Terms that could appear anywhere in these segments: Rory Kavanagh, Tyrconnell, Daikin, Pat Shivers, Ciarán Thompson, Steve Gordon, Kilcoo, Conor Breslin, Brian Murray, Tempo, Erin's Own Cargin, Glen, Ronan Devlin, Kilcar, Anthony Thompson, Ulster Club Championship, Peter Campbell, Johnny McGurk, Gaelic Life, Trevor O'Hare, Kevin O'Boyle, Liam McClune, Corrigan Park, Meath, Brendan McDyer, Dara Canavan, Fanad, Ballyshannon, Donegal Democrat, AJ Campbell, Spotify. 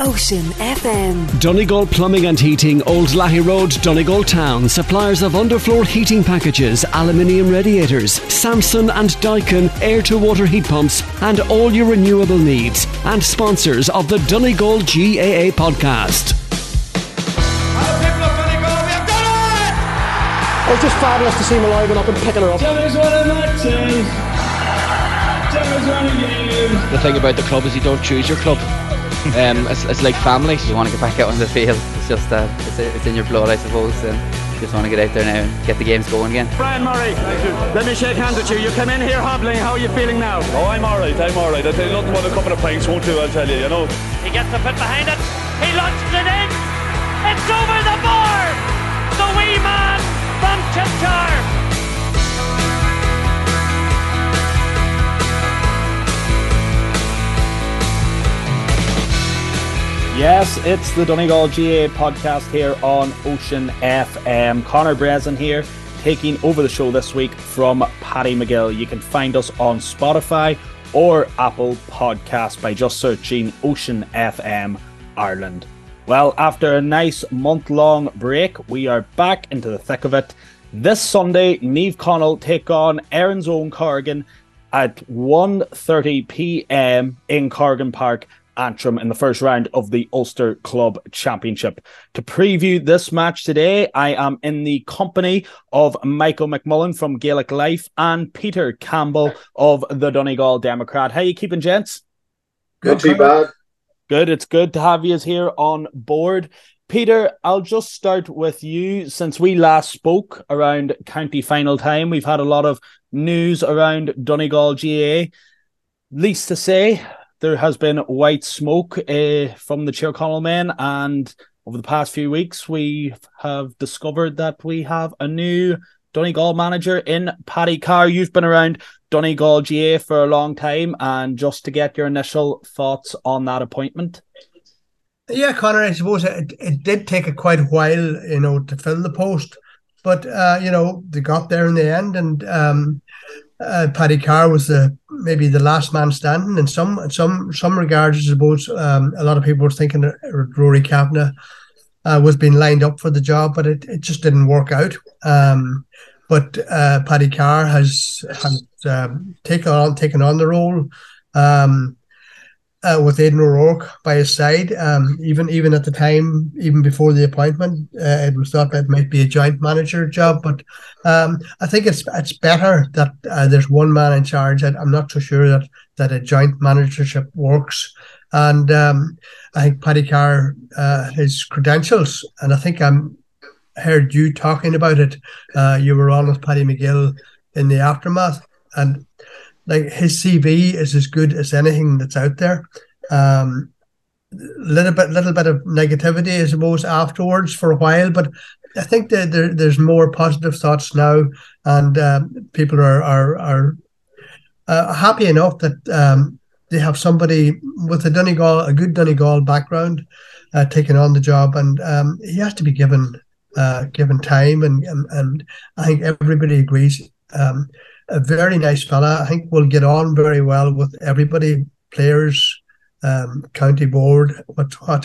Ocean FM. Donegal Plumbing and Heating, Old Lahey Road, Donegal Town. Suppliers of underfloor heating packages, aluminium radiators, Samson and Daikin air-to-water heat pumps, and all your renewable needs. And sponsors of the Donegal GAA podcast. It was just fabulous to see him alive and up and picking her up. The thing about the club is you don't choose your club. It's like family. You want to get back out on the field. It's just it's in your blood, I suppose. And just want to get out there now and get the games going again. Brian Murray, thank you. Let me shake hands with you. You come in here hobbling. How are you feeling now? Oh, I'm all right. I tell you, nothing but a couple of pints won't do. I'll tell you, you know. He gets the foot behind it. He launches it in. It's over the bar. The wee man from Kilcar. Yes, it's the Donegal GAA podcast here on Ocean FM. Conor Breslin here, taking over the show this week from Paddy McGill. You can find us on Spotify or Apple Podcasts by just searching Ocean FM Ireland. Well, after a nice month-long break, we are back into the thick of it. This Sunday, Naomh Conaill take on Erin's Own Cargin at 1:30pm in Corrigan Park, Antrim, in the first round of the Ulster Club Championship. To preview this match today, I am in the company of Michael McMullen from Gaelic Life and Peter Campbell of the Donegal Democrat. How you keeping, gents? Good to be back. Good. It's good to have you here on board. Peter, I'll just start with you. Since we last spoke around county final time, we've had a lot of news around Donegal GAA. Least to say, there has been white smoke from the Tyrconnell men, and over the past few weeks, we have discovered that we have a new Donegal manager in Paddy Carr. You've been around Donegal GAA for a long time, and just to get your initial thoughts on that appointment. Yeah, Conor, I suppose it did take quite a while, you know, to fill the post, but you know, they got there in the end, and Paddy Carr was maybe the last man standing in some regards. I suppose a lot of people were thinking that Rory Kavanagh was being lined up for the job, but it just didn't work out. But Paddy Carr has taken on the role with Aidan O'Rourke by his side. Even at the time, even before the appointment, it was thought that might be a joint manager job. But I think it's better that there's one man in charge. I'm not so sure that a joint managership works. And I think Paddy Carr, his credentials, and I think heard you talking about it. You were on with Paddy McGill in the aftermath, and like, his CV is as good as anything that's out there. Little bit of negativity, I suppose, afterwards for a while, but I think that there's more positive thoughts now, and people are happy enough that they have somebody with a good Donegal background taking on the job, and he has to be given time, and I think everybody agrees. A very nice fella. I think we'll get on very well with everybody, players, county board. What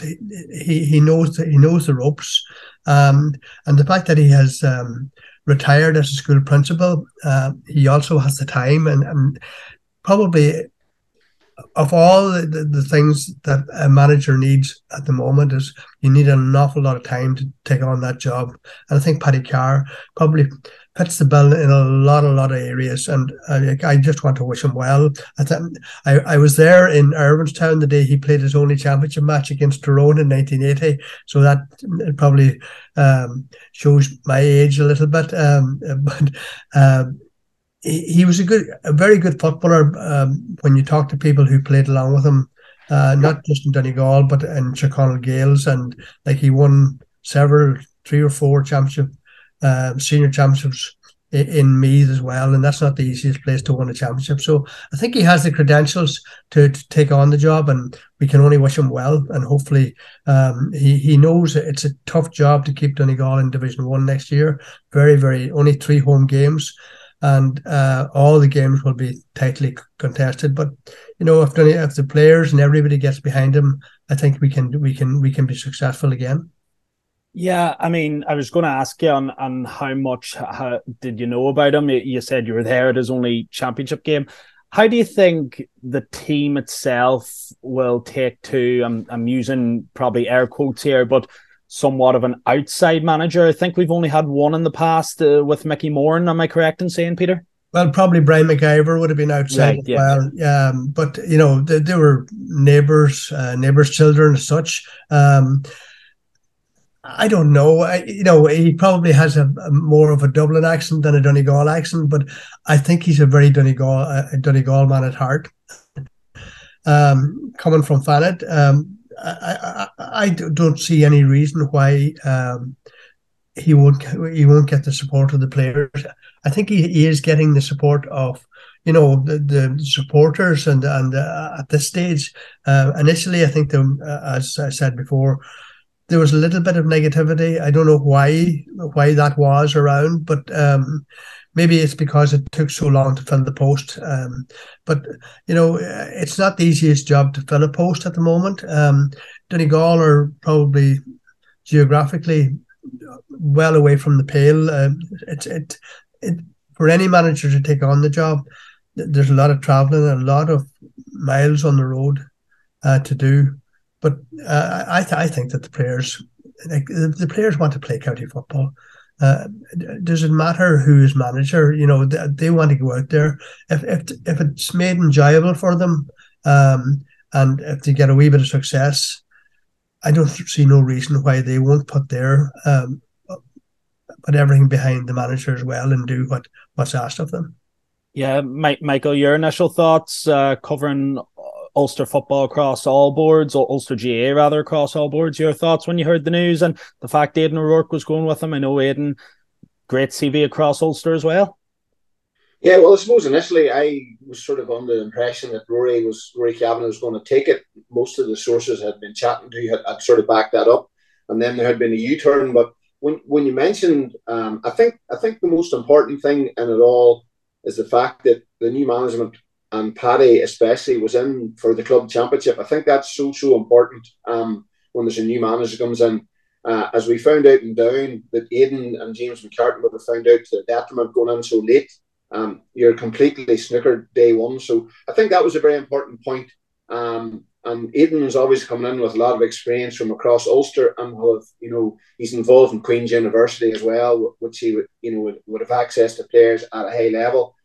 he knows the ropes, and the fact that he has retired as a school principal, he also has the time, and probably of all the things that a manager needs at the moment is you need an awful lot of time to take on that job. And I think Paddy Carr probably fits the bill in a lot of areas. And I just want to wish him well. I was there in Irvinestown the day he played his only championship match against Tyrone in 1980. So that probably shows my age a little bit. He was a very good footballer when you talk to people who played along with him, not just in Donegal, but in Chicago Gales. And like, he won three or four senior championships in Meath as well. And that's not the easiest place to win a championship. So I think he has the credentials to take on the job, and we can only wish him well. And hopefully he knows it's a tough job to keep Donegal in Division 1 next year. Very, very, only 3 home games. and all the games will be tightly contested. But you know, if the players and everybody gets behind them, I think we can be successful again. Yeah, I mean, I was going to ask you on how much did you know about him? You said you were there at his only championship game. How do you think the team itself will take to, I'm using probably air quotes here, but somewhat of an outside manager? I think we've only had one in the past with Mickey Moran. Am I correct in saying, Peter? Well, probably Brian McIver would have been outside as well. Yeah. But, you know, they were neighbours' children and such. I don't know. He probably has a more of a Dublin accent than a Donegal accent, but I think he's a very Donegal man at heart. Coming from Fanad, I don't see any reason why he won't get the support of the players. I think he is getting the support of the supporters, and at this stage, initially, I think as I said before, there was a little bit of negativity. I don't know why that was around, but maybe it's because it took so long to fill the post. But, you know, it's not the easiest job to fill a post at the moment. Donegal are probably geographically well away from the pale. For any manager to take on the job, there's a lot of travelling, a lot of miles on the road to do. But I think that the players want to play county football. Does it matter who is manager? You know, they want to go out there. If it's made enjoyable for them, and if they get a wee bit of success, I don't see no reason why they won't put put everything behind the manager as well and do what's asked of them. Yeah, Michael, your initial thoughts covering Ulster football across all boards, or Ulster GAA rather across all boards. Your thoughts when you heard the news and the fact Aidan O'Rourke was going with him? I know Aidan, great CV across Ulster as well. Yeah, well, I suppose initially I was sort of under the impression that Rory Kavanagh was going to take it. Most of the sources I'd been chatting to had sort of backed that up, and then there had been a U-turn. But when you mentioned, I think the most important thing in it all is the fact that the new management, and Paddy especially, was in for the club championship. I think that's so important when there's a new manager comes in. As we found out in Down, that Aidan and James McCartan would have found out to their detriment going in so late. You're completely snookered day one. So I think that was a very important point. And Aidan is always coming in with a lot of experience from across Ulster, and he's involved in Queen's University as well, which he would have access to players at a high level.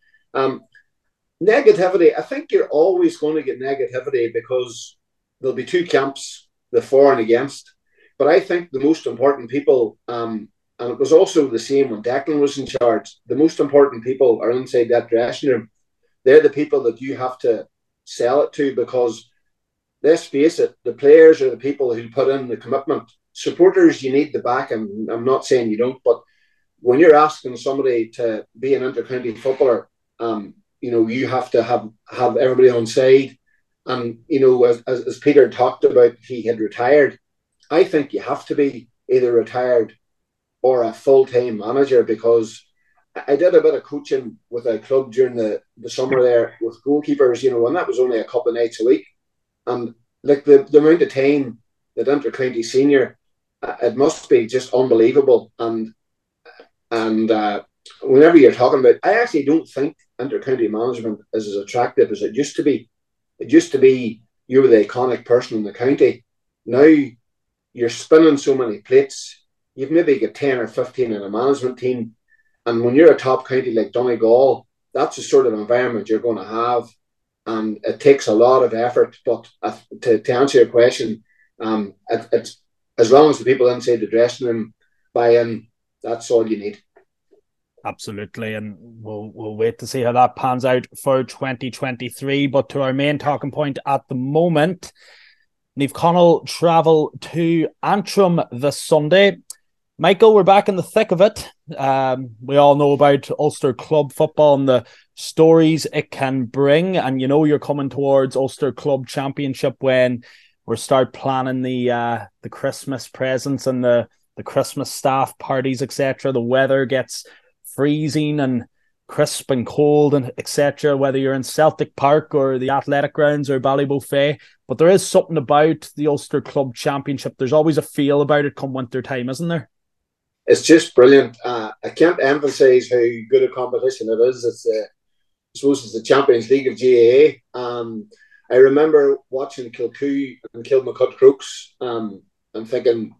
Negativity. I think you're always going to get negativity because there'll be two camps, the for and against. But I think the most important people, and it was also the same when Declan was in charge, the most important people are inside that dressing room. They're the people that you have to sell it to, because let's face it, the players are the people who put in the commitment. Supporters, you need the back, and I'm not saying you don't, but when you're asking somebody to be an inter-county footballer, you have to have everybody on side. And, as Peter talked about, he had retired. I think you have to be either retired or a full-time manager, because I did a bit of coaching with a club during the summer there with goalkeepers, and that was only a couple of nights a week. And like the amount of time that inter-county senior, it must be just unbelievable. And whenever you're talking about, I actually don't think inter-county management is as attractive as it used to be. It used to be you were the iconic person in the county. Now you're spinning so many plates. You've maybe got 10 or 15 in a management team. And when you're a top county like Donegal, that's the sort of environment you're going to have. And it takes a lot of effort. But to answer your question, it's, as long as the people inside the dressing room buy in, that's all you need. Absolutely, and we'll wait to see how that pans out for 2023. But to our main talking point at the moment, Naomh Conaill travel to Antrim this Sunday. Michael, we're back in the thick of it. We all know about Ulster club football and the stories it can bring. And you're coming towards Ulster Club Championship when we start planning the Christmas presents and the Christmas staff parties, etc. The weather gets freezing, and crisp and cold and etc., whether you're in Celtic Park or the Athletic Grounds or Ballyboufey. But there is something about the Ulster Club Championship. There's always a feel about it come winter time, isn't there? It's just brilliant. I can't emphasise how good a competition it is. It's I suppose it's the Champions League of GAA. I remember watching Kilcoo and Kilmacud Crooks and thinking,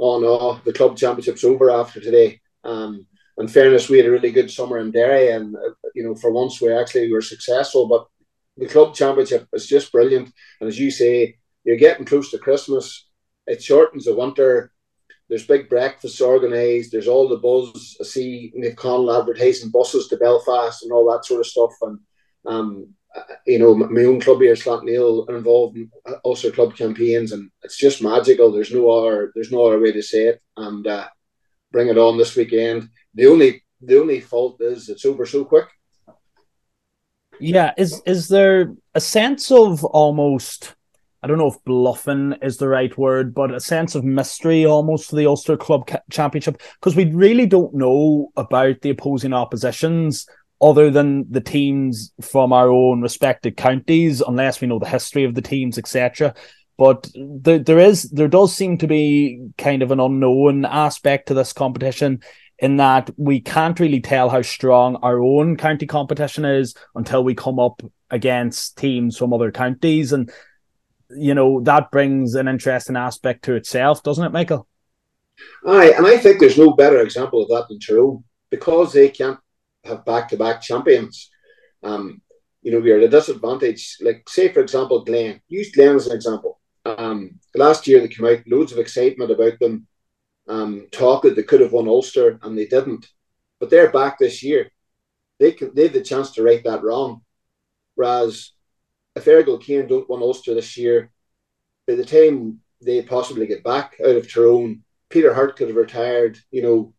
oh no, the club championship's over after today. In fairness, we had a really good summer in Derry, and you know, for once we were successful. But the club championship is just brilliant, and as you say, you're getting close to Christmas. It shortens the winter. There's big breakfasts organised. There's all the buzz. I see Naomh Conaill advertising buses to Belfast and all that sort of stuff. And you know, my own club here, Slantneil, are involved in Ulster Club campaigns, and it's just magical. There's no other way to say it. And bring it on this weekend. The only fault is it's over so quick. Yeah, is there a sense of almost, I don't know if bluffing is the right word, but a sense of mystery almost to the Ulster Club Championship, because we really don't know about the opposing oppositions other than the teams from our own respected counties, unless we know the history of the teams, etc. But there does seem to be kind of an unknown aspect to this competition, in that we can't really tell how strong our own county competition is until we come up against teams from other counties. And you know, that brings an interesting aspect to itself, doesn't it, Michael? Aye, and I think there's no better example of that than Tyrone, because they can't have back-to-back champions. You know, we're at a disadvantage. Like, say, for example, Glen. Use Glen as an example. Last year they came out, loads of excitement about them, talk that they could have won Ulster, and they didn't. But they're back this year. They have the chance to right that wrong. Whereas if Errigal Ciarán don't win Ulster this year, by the time they possibly get back out of Tyrone, Peter Hart could have retired. You know,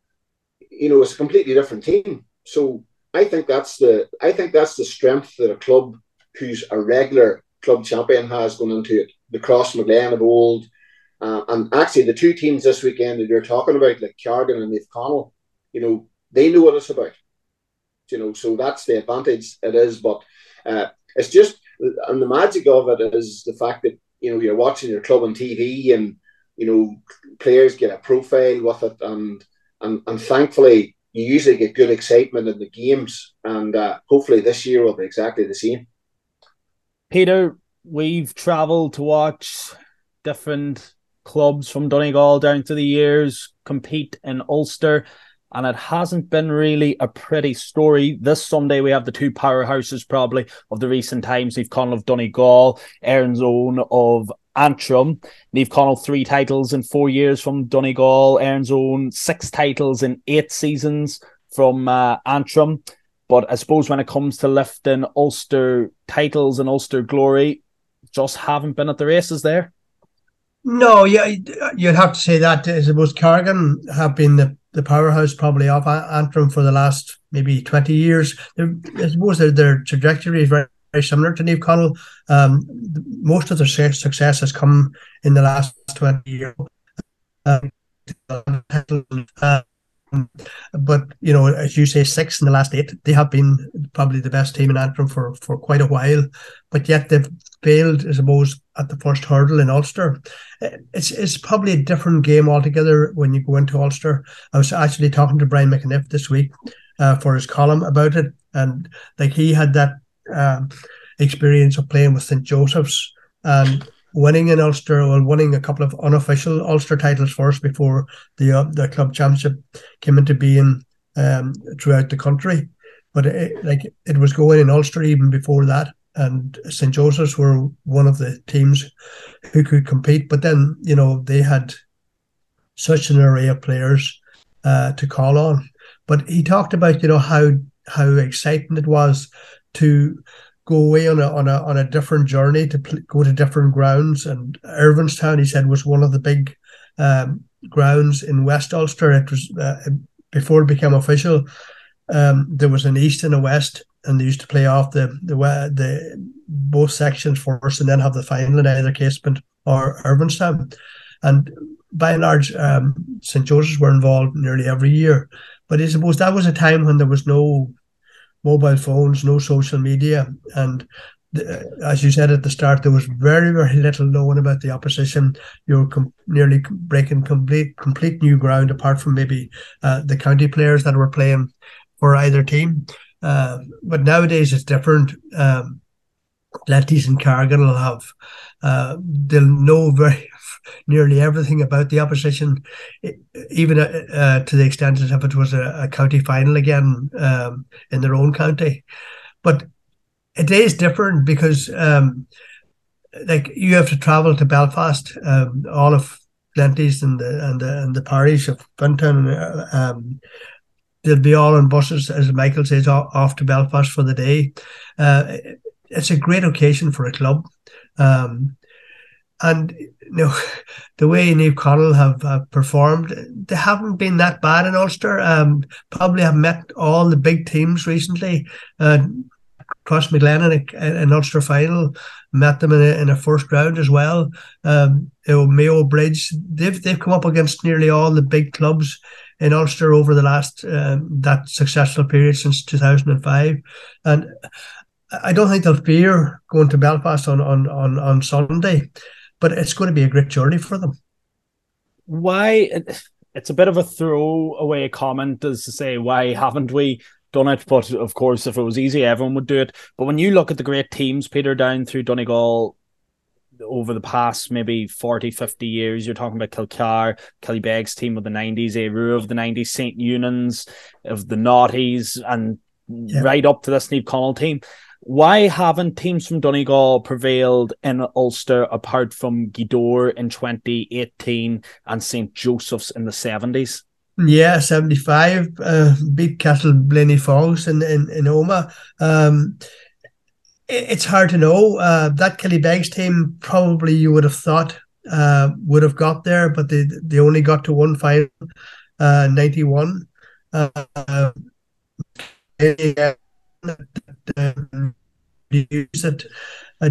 it's a completely different team. So I think that's the strength that a club who's a regular club champion has going into it. The Cross Maglen of old, and actually the two teams this weekend that you're talking about, like Cargin and Naomh Conaill, you know, they know what it's about. You know, so that's the advantage it is. But it's just. And the magic of it is the fact that, you know, you're watching your club on TV, and, you know, players get a profile with it. And thankfully, you usually get good excitement in the games. And hopefully this year will be exactly the same. Peter, we've travelled to watch different clubs from Donegal down through the years compete in Ulster. And it hasn't been really a pretty story. This Sunday, we have the two powerhouses probably of the recent times. Naomh Conaill of Donegal, Erin's Own of Antrim. Naomh Conaill 3 titles in 4 years from Donegal. Erin's Own 6 titles in 8 seasons from Antrim. But I suppose when it comes to lifting Ulster titles and Ulster glory, just haven't been at the races there. No, yeah, you'd have to say that. I suppose Cargin have been the powerhouse probably of Antrim for the last maybe 20 years. I suppose their trajectory is very, very similar to Naomh Conaill. Most of their success has come in the last 20 years. But, you know, as you say, 6 in the last 8, they have been probably the best team in Antrim for quite a while. But yet they've failed, I suppose, at the first hurdle in Ulster. It's probably a different game altogether when you go into Ulster. I was actually talking to Brian McIver this week for his column about it. And like, he had that experience of playing with St. Joseph's and winning in Ulster, well, winning a couple of unofficial Ulster titles first before the club championship came into being throughout the country. But it was going in Ulster even before that. And St. Joseph's were one of the teams who could compete. But then, you know, they had such an array of players to call on. But he talked about, you know, how exciting it was to go away on a different journey, to go to different grounds. And Irvinestown, he said, was one of the big grounds in West Ulster. It was before it became official. There was an east and a west, and they used to play off the both sections first, and then have the final in either Casement or Irvinestown. And by and large, St. Joseph's were involved nearly every year. But I suppose that was a time when there was no mobile phones, no social media. And as you said at the start, there was very, very little known about the opposition. You're nearly breaking complete new ground, apart from maybe the county players that were playing for either team. But nowadays it's different. Letties and Cargin will have, they'll know very nearly everything about the opposition, even to the extent as if it was a county final again in their own county. But it is different because like you have to travel to Belfast, all of Lenties and the parish of Fintown, they'll be all on buses, as Michael says, off to Belfast for the day. It's a great occasion for a club. And you know, the way Naomh Conaill have performed, they haven't been that bad in Ulster. Probably have met all the big teams recently. Cross Maglen in an Ulster final, met them in a first round as well. Mayo Bridge, they've come up against nearly all the big clubs in Ulster over the last that successful period since 2005, and I don't think they'll fear going to Belfast on Sunday, but it's going to be a great journey for them. Why, it's a bit of a throwaway comment as to say, why haven't we done it? But of course, if it was easy, everyone would do it. But when you look at the great teams, Peter, down through Donegal over the past maybe 40, 50 years, you're talking about Kilcar, Killybegs team of the 90s, Éirú of the 90s, St. Unans of the noughties, and right up to this Naomh Conaill team. Why haven't teams from Donegal prevailed in Ulster apart from Gaoth in 2018 and St. Joseph's in the 70s? Yeah, 75, beat Castle Blaney Falls in Omagh. It's hard to know. That Killybegs team probably you would have thought would have got there, but they only got to one final, 91.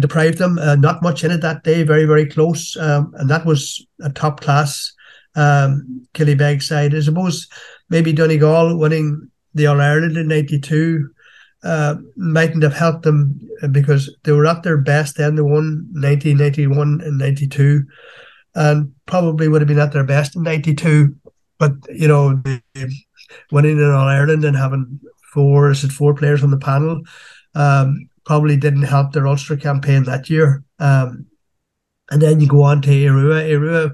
Deprived them, not much in it that day, very, very close, and that was a top class Killybegs side. I suppose maybe Donegal winning the All-Ireland in 92 mightn't have helped them, because they were at their best then. They won 90, 91 and 92, and probably would have been at their best in 92, but you know, winning an All-Ireland and having four players on the panel probably didn't help their Ulster campaign that year. And then you go on to Éirú.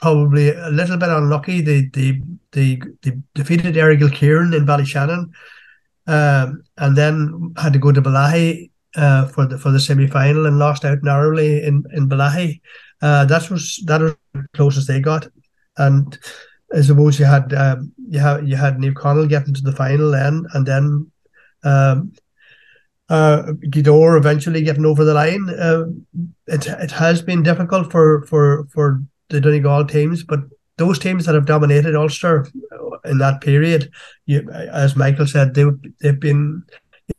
Probably a little bit unlucky. They defeated Errigal Ciarán in Ballyshannon, and then had to go to Ballaghy for the semi final and lost out narrowly in Ballaghy. That was the closest they got. And I suppose you had Naomh Conaill getting to the final then, and then Gaoth eventually getting over the line. It has been difficult for the Donegal teams, but those teams that have dominated Ulster in that period, as Michael said, they've been,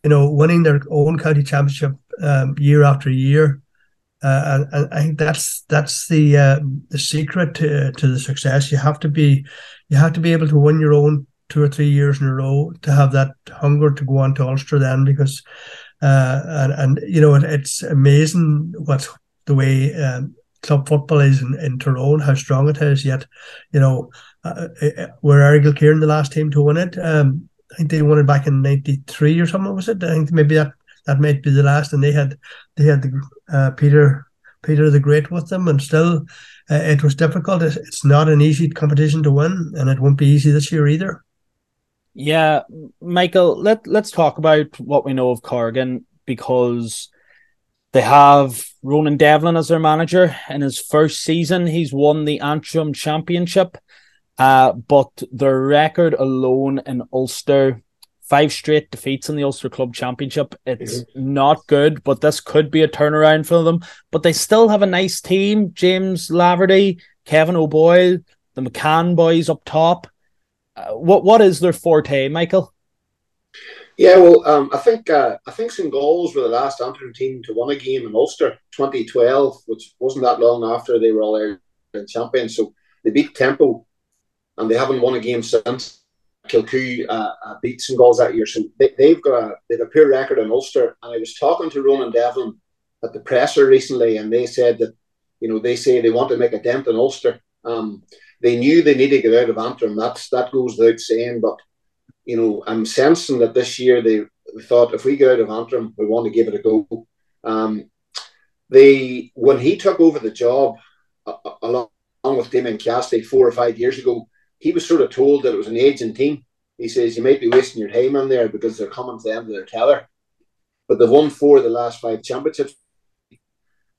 you know, winning their own county championship year after year, and I think that's the secret to the success. You have to be able to win your own 2 or 3 years in a row to have that hunger to go on to Ulster then, because and you know, it's amazing what's the way club football is in Tyrone, how strong it is. Yet, you know, were Errigal Ciarán the last team to win it? I think they won it back in 93 or something, was it? I think maybe that might be the last, and they had the Peter the Great with them, and still it was difficult. It's not an easy competition to win, and it won't be easy this year either. Yeah, Michael, let's talk about what we know of Cargin, because they have Ronan Devlin as their manager. In his first season, he's won the Antrim Championship, but their record alone in Ulster, 5 straight defeats in the Ulster Club Championship. It's not good, but this could be a turnaround for them. But they still have a nice team. James Laverty, Kevin O'Boyle, the McCann boys up top. What is their forte, Michael? Yeah, well, I think St. Gall's were the last Antrim team to win a game in Ulster, 2012, which wasn't that long after they were All-Ireland champions. So they beat Tempo, and they haven't won a game since. Kilcoo beat some Gals that year, so they've a poor record in Ulster. And I was talking to Ronan Devlin at the presser recently, and they said that, you know, they say they want to make a dent in Ulster. They knew they needed to get out of Antrim. That goes without saying. But, you know, I'm sensing that this year they thought, if we get out of Antrim, we want to give it a go. When he took over the job along with Damien Kiasty 4 or 5 years ago, he was sort of told that it was an aging team. He says, you might be wasting your time in there because they're coming to the end of their tether. But they've won 4 of the last 5 championships.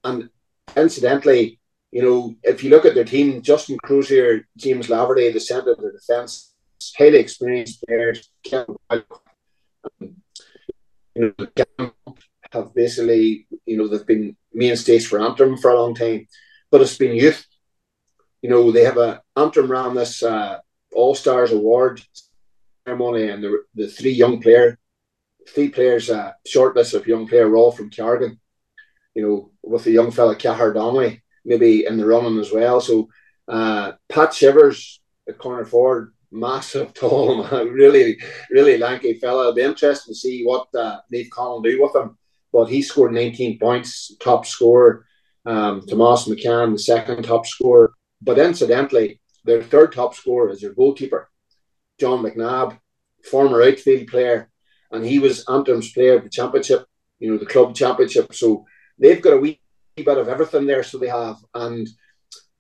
And incidentally, you know, if you look at their team, Justin Crozier, James Laverty, the centre of their defence, highly experienced players, you know, have basically, you know, they've been mainstays for Antrim for a long time, but it's been youth. You know, they have Antrim ran this All-Stars Award ceremony, and the 3 players, shortlist of young player, were all from Cargin, you know, with the young fella Cahar Donnelly maybe in the running as well. So Pat Shivers at corner forward, massive, tall, really, really lanky fella. It'll be interesting to see what Naomh Conaill do with him. But he scored 19 points, top scorer. Tomas McCann, the second top scorer. But incidentally, their third top scorer is their goalkeeper, John McNabb, former outfield player, and he was Antrim's player of the championship, you know, the club championship. So they've got a wee bit of everything there, so they have. And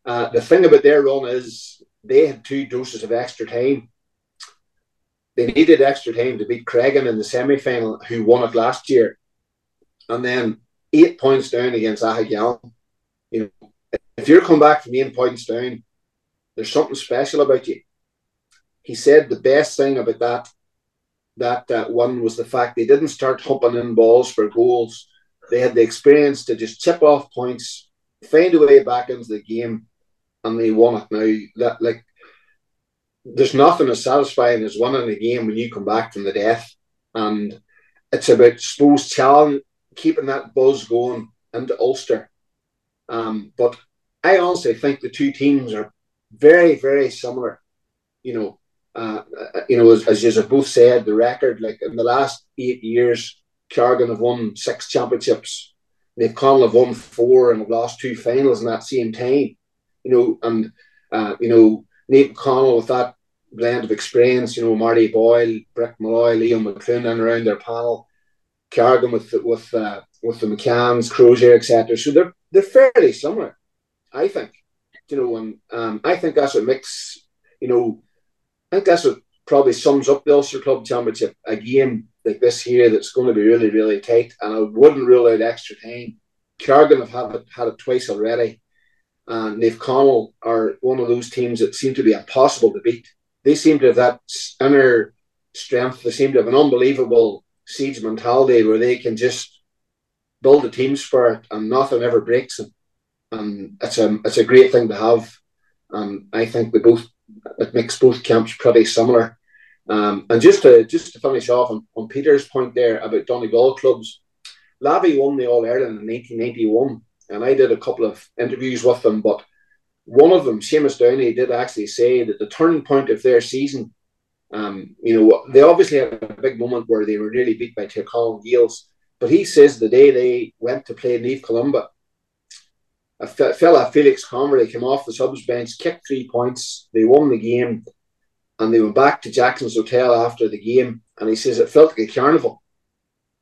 the thing about their run is they had 2 doses of extra time. They needed extra time to beat Corrigan in the semi-final, who won it last year. And then 8 points down against Ahagyal. You know, if you're come back from 8 points down, there's something special about you. He said the best thing about that one was the fact they didn't start humping in balls for goals. They had the experience to just chip off points, find a way back into the game, and they won it. Now, there's nothing as satisfying as winning a game when you come back from the death. And it's about, I suppose, challenge, keeping that buzz going into Ulster. But I honestly think the 2 teams are very, very similar. You know, as you both said, the record, like in the last 8 years, Cargin have won 6 championships. Naomh Conaill have won 4 and have lost 2 finals in that same time. You know, and, you know, Naomh Conaill with that blend of experience, you know, Marty Boyle, Brick Malloy, Liam McClune and around their panel, Cargin with the McCanns, Crozier, etc. So they're fairly similar, I think. You know, and I think that's what makes, you know, I think that's what probably sums up the Ulster Club Championship. A game like this here that's going to be really, really tight, and I wouldn't rule out extra time. Cargin have had it twice already, and Naomh Conaill are one of those teams that seem to be impossible to beat. They seem to have that inner strength. They seem to have an unbelievable siege mentality where they can just build a team spirit and nothing ever breaks them. And it's a great thing to have. I think it makes both camps pretty similar. And just to finish off on Peter's point there about Donegal clubs, Lavi won the All-Ireland in 1991, and I did a couple of interviews with them, but one of them, Seamus Downey, did actually say that the turning point of their season, you know, they obviously had a big moment where they were nearly beat by Tyrconnell Gales, but he says the day they went to play Neve Columba, a fella, Felix Conroy, came off the subs bench, kicked 3 points, they won the game, and they went back to Jackson's Hotel after the game, and he says it felt like a carnival.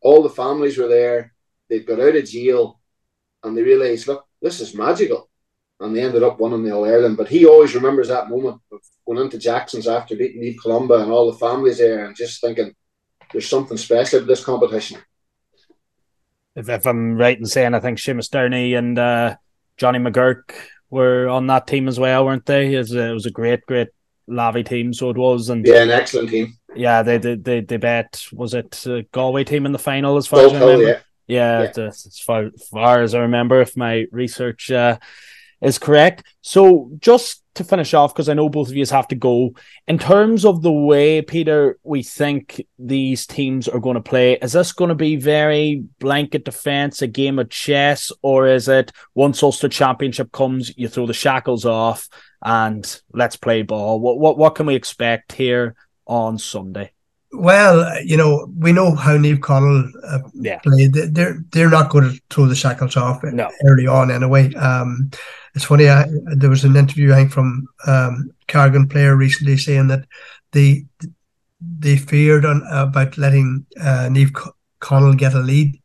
All the families were there, they'd got out of jail, and they realised, look, this is magical. And they ended up winning the All-Ireland. But he always remembers that moment of going into Jackson's after beating Neve Columba and all the families there and just thinking, there's something special to this competition. If I'm right in saying, I think Seamus Downey and Johnny McGurk were on that team as well, weren't they? It was a great, great Lavi team, so it was. And yeah, an excellent team. Yeah, they bet, was it Galway team in the final as far as I remember? Yeah. As far as I remember, if my research is correct. So just to finish off, because I know both of you have to go, in terms of the way, Peter, we think these teams are going to play, is this going to be very blanket defence, a game of chess, or is it once Ulster Championship comes, you throw the shackles off and let's play ball? What can we expect here on Sunday? Well, you know, we know how Naomh Conaill played. They're not going to throw the shackles off early on anyway. It's funny, there was an interview I think from Corrigan player recently saying that they feared about letting Naomh Conaill get a lead.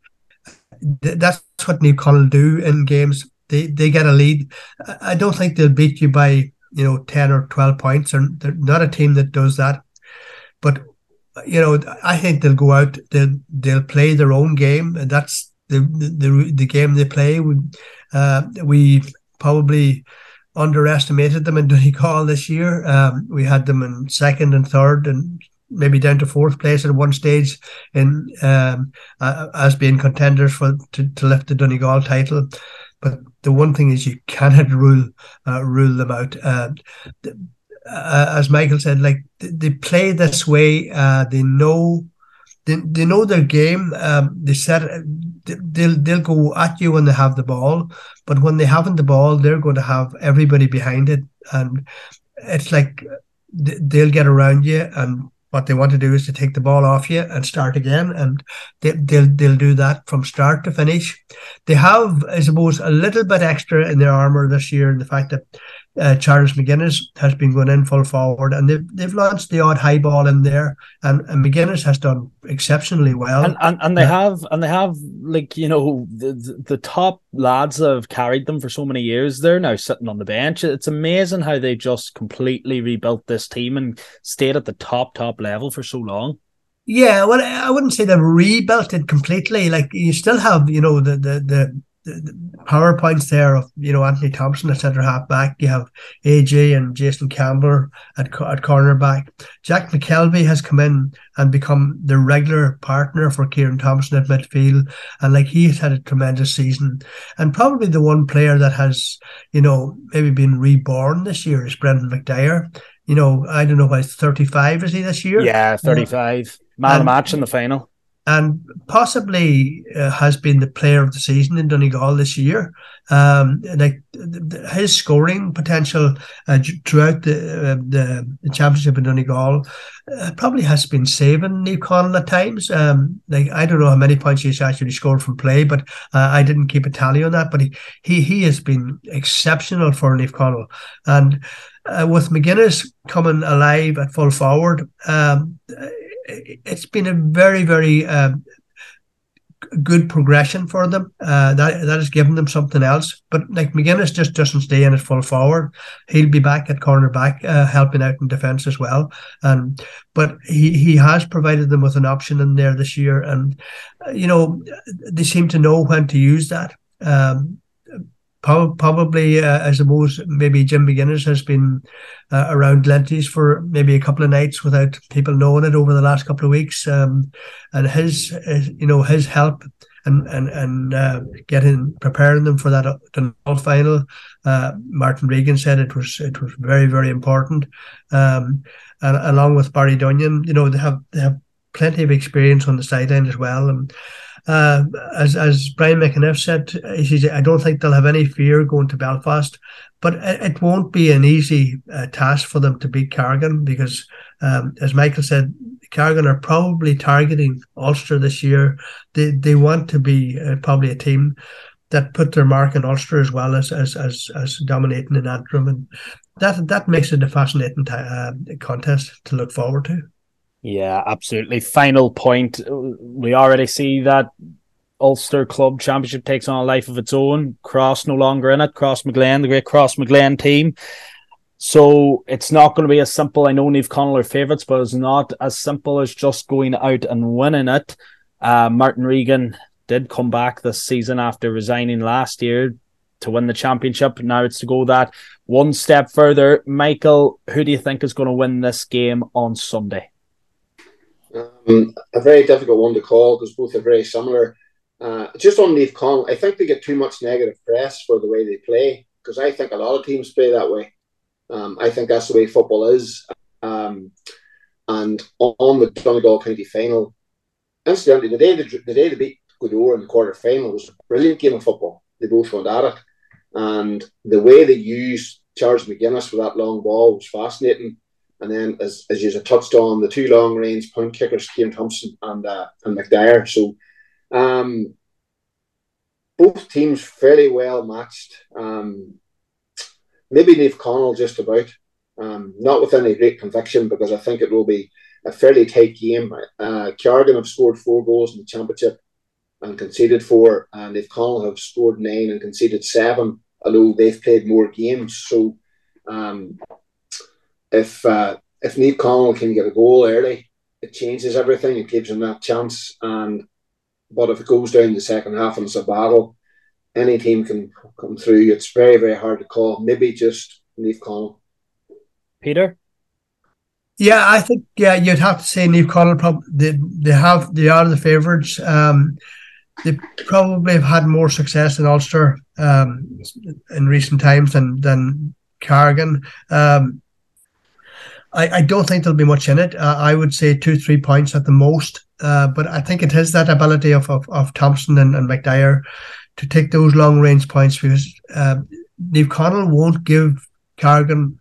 That's what Naomh Conaill do in games. They get a lead. I don't think they'll beat you by 10 or 12 points. They're not a team that does that. But I think they'll go out. They'll play their own game. And that's the game they play. We probably underestimated them in Donegal this year. We had them in second and third and maybe down to fourth place at one stage in as being contenders to lift the Donegal title. But the one thing is you cannot rule them out. As Michael said, they play this way. They know their game. They'll go at you when they have the ball, but when they haven't the ball, they're going to have everybody behind it, and it's like they'll get around you. And what they want to do is to take the ball off you and start again, and they'll do that from start to finish. They have, I suppose, a little bit extra in their armour this year in the fact that Charles McGuinness has been going in full forward, and they've launched the odd high ball in there, and McGuinness has done exceptionally well. And they have the top lads that have carried them for so many years, they're now sitting on the bench. It's amazing how they just completely rebuilt this team and stayed at the top level for so long. Yeah, well, I wouldn't say they've rebuilt it completely. You still have, the PowerPoints there of Anthony Thompson at centre half back. You have AJ and Jason Campbell at cornerback. Jack McKelvey has come in and become the regular partner for Kieran Thompson at midfield, and he's had a tremendous season. And probably the one player that has maybe been reborn this year is Brendan McDyer. I don't know why 35 is he this year? Yeah, 35. Man of the match in the final. And possibly has been the player of the season in Donegal this year. His scoring potential throughout the championship in Donegal probably has been saving Naomh Conaill at times. I don't know how many points he's actually scored from play, but I didn't keep a tally on that. But he has been exceptional for Naomh Conaill. And with McGuinness coming alive at full forward, it's been a very, very good progression for them. That has given them something else. But McGuinness just doesn't stay in at full forward. He'll be back at cornerback, helping out in defence as well. But he has provided them with an option in there this year. And, they seem to know when to use that. Probably, I suppose, maybe Jim McGuinness has been around Linties for maybe a couple of nights without people knowing it over the last couple of weeks. And his help and preparing them for that Donegal final, Martin Regan said it was very, very important. And along with Barry Dunyan, they have plenty of experience on the sideline as well. And as Brian McIver said, he says, I don't think they'll have any fear going to Belfast, but it won't be an easy task for them to beat Corrigan because, as Michael said, Corrigan are probably targeting Ulster this year. They want to be probably a team that put their mark in Ulster as well as dominating in Antrim, and that makes it a fascinating contest to look forward to. Yeah, absolutely. Final point. We already see that Ulster Club Championship takes on a life of its own. Cross no longer in it. Cross Maglen, the great Cross Maglen team. So it's not going to be as simple. I know Naomh Conaill are favourites, but it's not as simple as just going out and winning it. Martin Regan did come back this season after resigning last year to win the championship. Now it's to go that one step further. Michael, who do you think is going to win this game on Sunday? A very difficult one to call because both are very similar. Just on Naomh Conaill, I think they get too much negative press for the way they play because I think a lot of teams play that way. I think that's the way football is. And on the Donegal County final, incidentally, the day they beat Gaoth in the quarter final was a brilliant game of football. They both went at it. And the way they used Charles McGuinness for that long ball was fascinating. And then, as you touched on, the two long range punt kickers, Ciarán Thompson and McDyer. So both teams fairly well matched. Maybe Naomh Conaill just about. Not with any great conviction, because I think it will be a fairly tight game. Cargin have scored 4 goals in the championship and conceded 4, and Naomh Conaill have scored 9 and conceded 7, although they've played more games. So if Naomh Conaill can get a goal early, it changes everything. It gives them that chance. But if it goes down the second half and it's a battle, any team can come through. It's very, very hard to call. Maybe just Naomh Conaill. Peter? Yeah, I think you'd have to say Naomh Conaill. Probably they are the favourites. They probably have had more success in Ulster in recent times than Cargin. I don't think there'll be much in it. I would say 2-3 points at the most. But I think it is that ability of Thompson and McDyer to take those long range points, because Naomh Conaill won't give Cargin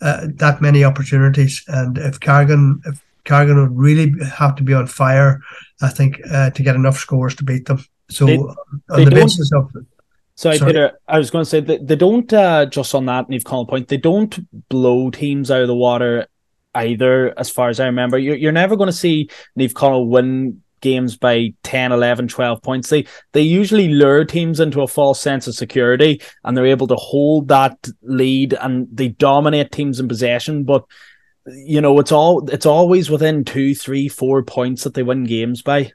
that many opportunities, and if Cargin would really have to be on fire, I think, to get enough scores to beat them. So Peter, I was going to say that they don't just on that Naomh Conaill point, they don't blow teams out of the water either. As far as I remember, you're never going to see Naomh Conaill win games by 10, 11, 12 points. They usually lure teams into a false sense of security, and they're able to hold that lead, and they dominate teams in possession. But, you know, it's always within 2, 3, 4 points that they win games by.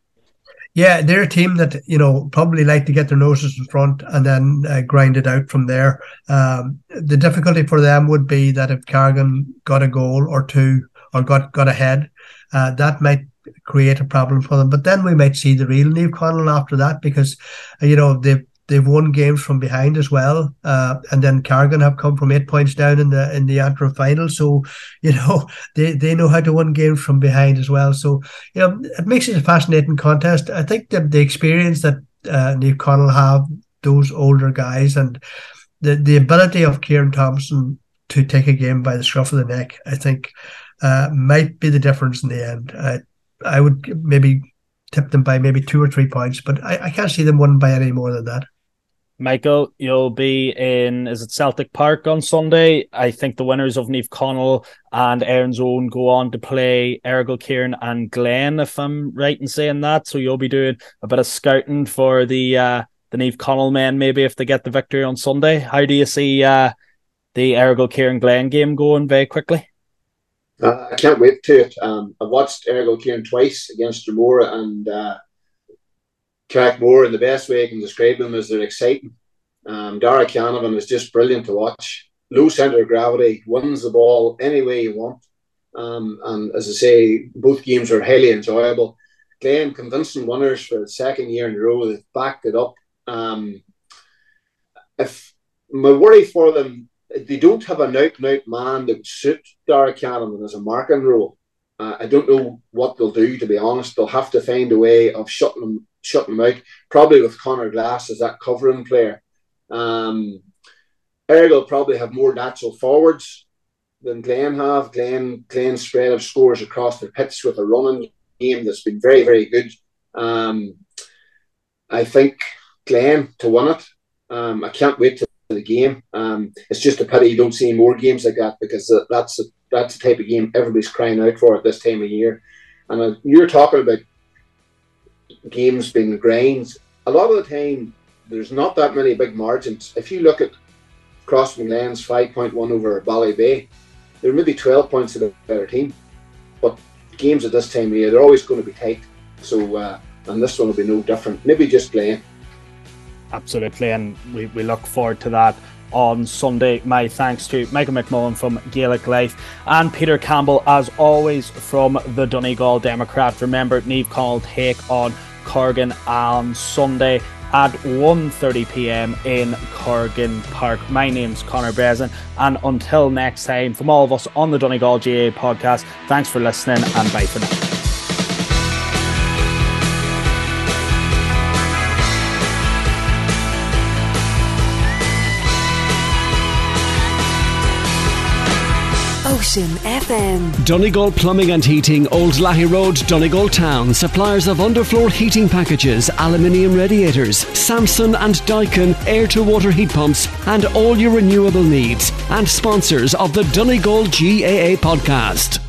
Yeah, they're a team that, you know, probably like to get their noses in front and then grind it out from there. The difficulty for them would be that if Cargin got a goal or two or got ahead, that might create a problem for them. But then we might see the real Naomh Conaill after that, because you know they've won games from behind as well, and then Cargin have come from 8 points down in the Antrim final, so you know they know how to win games from behind as well. So you know it makes it a fascinating contest. I think the experience that Naomh Conaill have, those older guys, and the ability of Ciarán Thompson to take a game by the scruff of the neck, I think might be the difference in the end. I would maybe tip them by maybe 2 or 3 points, but I can't see them winning by any more than that. Michael, you'll be in, is it Celtic Park on Sunday? I think the winners of Naomh Conaill and Erin's Own go on to play Errigal Ciarán and Glen, if I'm right in saying that. So you'll be doing a bit of scouting for the Naomh Conaill men, maybe, if they get the victory on Sunday. How do you see the Errigal Ciarán Glen game going very quickly? I can't wait to it. I've watched Errigal Ciarán twice against Dromore and Carrickmore, and the best way I can describe them is they're exciting. Dara Canavan is just brilliant to watch. Low centre of gravity, wins the ball any way you want. And as I say, both games are highly enjoyable. Glen, convincing winners for the second year in a row. They've backed it up. If my worry for them, they don't have an out-and-out man that would suit Dara Canavan as a marking role. I don't know what they'll do, to be honest. They'll have to find a way of shutting them out, probably with Connor Glass as that covering player. Errigal probably have more natural forwards than Glen have. Glen's spread of scores across the pitch with a running game that's been very, very good. I think Glen to win it. I can't wait to the game. It's just a pity you don't see more games like that, because that's the type of game everybody's crying out for at this time of year. And you're talking about games being grinds. A lot of the time, there's not that many big margins. If you look at Cross Maglen's 5.1 over Ballybay, there may be 12 points to the better team. But games at this time of year, they're always going to be tight. So, and this one will be no different. Maybe just playing. Absolutely, and we look forward to that on Sunday. My thanks to Michael McMullen from Gaelic Life and Peter Campbell, as always, from the Donegal Democrat. Remember, Naomh Conaill take on Corrigan on Sunday at 1:30pm in Corrigan Park. My name's Connor Breslin, and until next time, from all of us on the Donegal GAA podcast, thanks for listening and bye for now. Ocean FM. Donegal Plumbing and Heating, Old Lahey Road, Donegal Town. Suppliers of underfloor heating packages, aluminium radiators, Samson and Daikin air-to-water heat pumps, and all your renewable needs. And sponsors of the Donegal GAA podcast.